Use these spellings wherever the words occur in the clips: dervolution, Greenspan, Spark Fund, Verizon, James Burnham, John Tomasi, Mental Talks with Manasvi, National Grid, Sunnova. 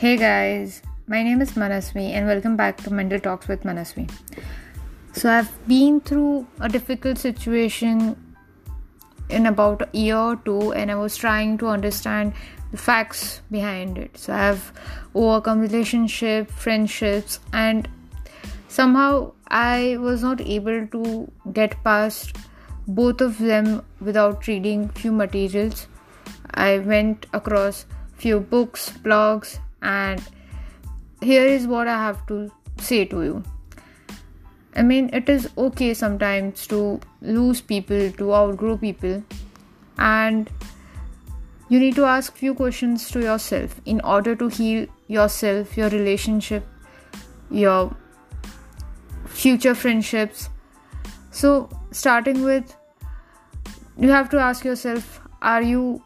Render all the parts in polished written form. Hey guys, my name is Manasvi and welcome back to Mental Talks with Manasvi. So I've been through a difficult situation in about a year or two, and I was trying to understand the facts behind it. So I've overcome relationships, friendships, and somehow I was not able to get past both of them without reading few materials. I went across few books, blogs, and here is what I have to say to you. I mean, it is okay sometimes to lose people, to outgrow people, and you need to ask few questions to yourself in order to heal yourself, your relationship, your future friendships. So starting with, you have to ask yourself, are you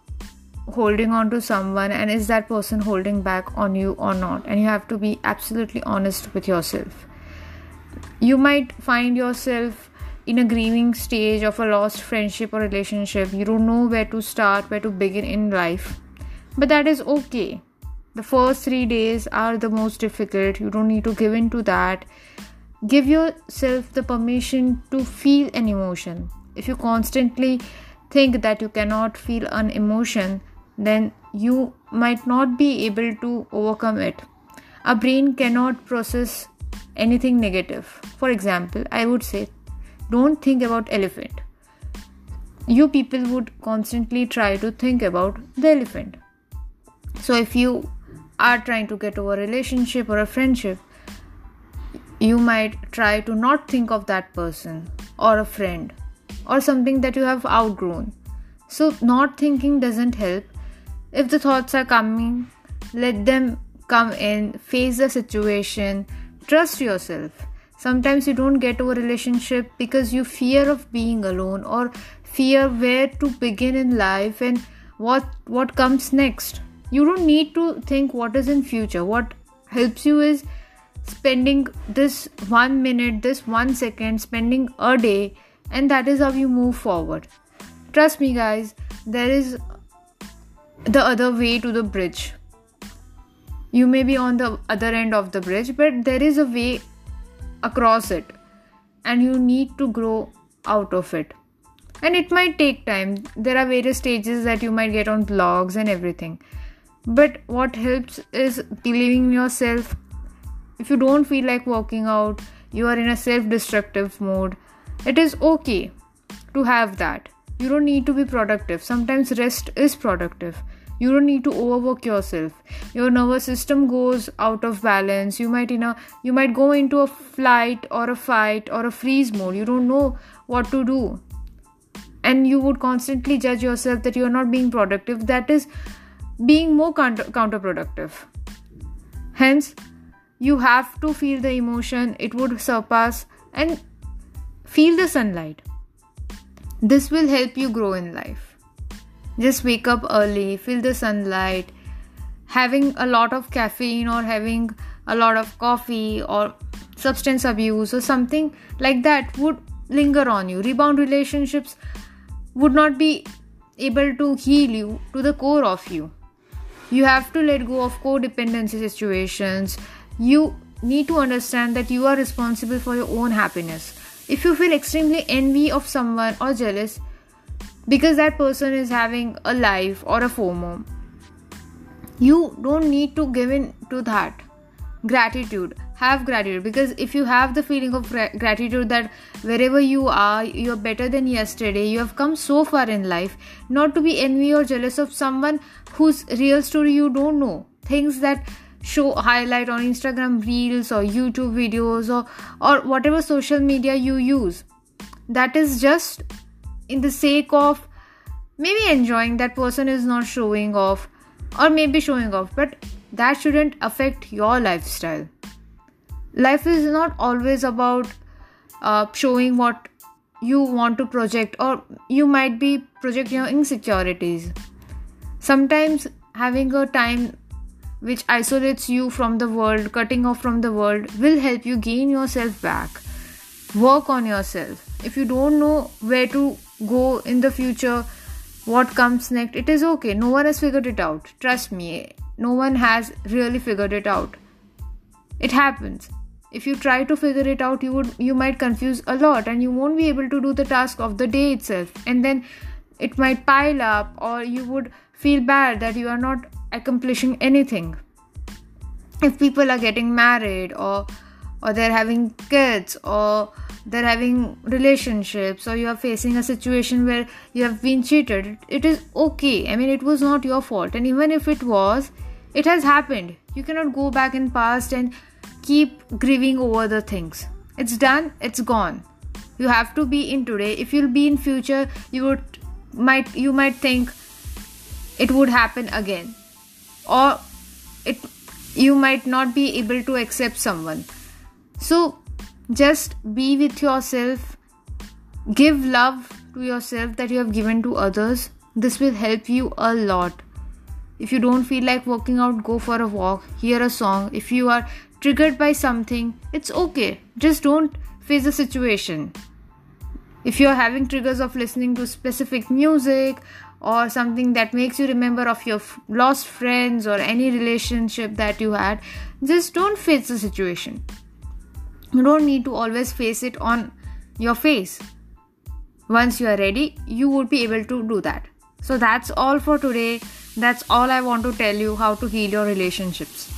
holding on to someone, and is that person holding back on you or not? And you have to be absolutely honest with yourself. You might find yourself in a grieving stage of a lost friendship or relationship. You don't know where to start, where to begin in life, but that is okay. The first 3 days are the most difficult. You don't need to give in to that. Give yourself the permission to feel an emotion. If you constantly think that you cannot feel an emotion, then you might not be able to overcome it. Our brain cannot process anything negative. For example, I would say, don't think about elephant. You people would constantly try to think about the elephant. So if you are trying to get over a relationship or a friendship, you might try to not think of that person or a friend or something that you have outgrown. So not thinking doesn't help. If the thoughts are coming, let them come in, face the situation, trust yourself. Sometimes you don't get to a relationship because you fear of being alone or fear where to begin in life and what comes next. You don't need to think what is in future. What helps you is spending this 1 minute, this 1 second, spending a day, and that is how you move forward. Trust me guys, there is the other way to the bridge. You may be on the other end of the bridge, but there is a way across it, and you need to grow out of it. And it might take time. There are various stages that you might get on blogs and everything. But what helps is believing in yourself. If you don't feel like working out, you are in a self-destructive mode, it is okay to have that. You don't need to be productive. Sometimes rest is productive. You don't need to overwork yourself. Your nervous system goes out of balance. You might go into a flight or a fight or a freeze mode. You don't know what to do. And you would constantly judge yourself that you are not being productive. That is being more counterproductive. Hence, you have to feel the emotion. It would surpass and feel the sunlight. This will help you grow in life. Just wake up early, feel the sunlight. Having a lot of caffeine or having a lot of coffee or substance abuse or something like that would linger on you. Rebound relationships would not be able to heal you to the core of you. You have to let go of codependency situations. You need to understand that you are responsible for your own happiness. If you feel extremely envy of someone or jealous because that person is having a life or a FOMO, you don't need to give in to that. Gratitude. Have gratitude, because if you have the feeling of gratitude that wherever you are, you are better than yesterday, you have come so far in life, not to be envy or jealous of someone whose real story you don't know. Things that show highlight on Instagram reels or YouTube videos or whatever social media you use, that is just in the sake of maybe enjoying. That person is not showing off or maybe showing off, but that shouldn't affect your lifestyle. Life is not always about showing what you want to project, or you might be projecting your insecurities. Sometimes having a time which isolates you from the world, cutting off from the world, will help you gain yourself back. Work on yourself. If you don't know where to go in the future, what comes next, it is okay. No one has figured it out. Trust me. No one has really figured it out. It happens. If you try to figure it out, you might confuse a lot and you won't be able to do the task of the day itself. And then it might pile up, or you would feel bad that you are not accomplishing anything. If people are getting married, or they're having kids, or they're having relationships, or you are facing a situation where you have been cheated, it is okay. I mean, it was not your fault. And even if it was, it has happened. You cannot go back in past and keep grieving over the things. It's done. It's gone. You have to be in today. If you'll be in future, you might think it would happen again, or you might not be able to accept someone. So just be with yourself. Give love to yourself that you have given to others. This will help you a lot. If you don't feel like working out, go for a walk, hear a song. If you are triggered by something, it's okay. Just don't face the situation. If you're having triggers of listening to specific music or something that makes you remember of your lost friends or any relationship that you had, just don't face the situation. You don't need to always face it on your face. Once you are ready, you would be able to do that. So that's all for today. That's all I want to tell you, how to heal your relationships.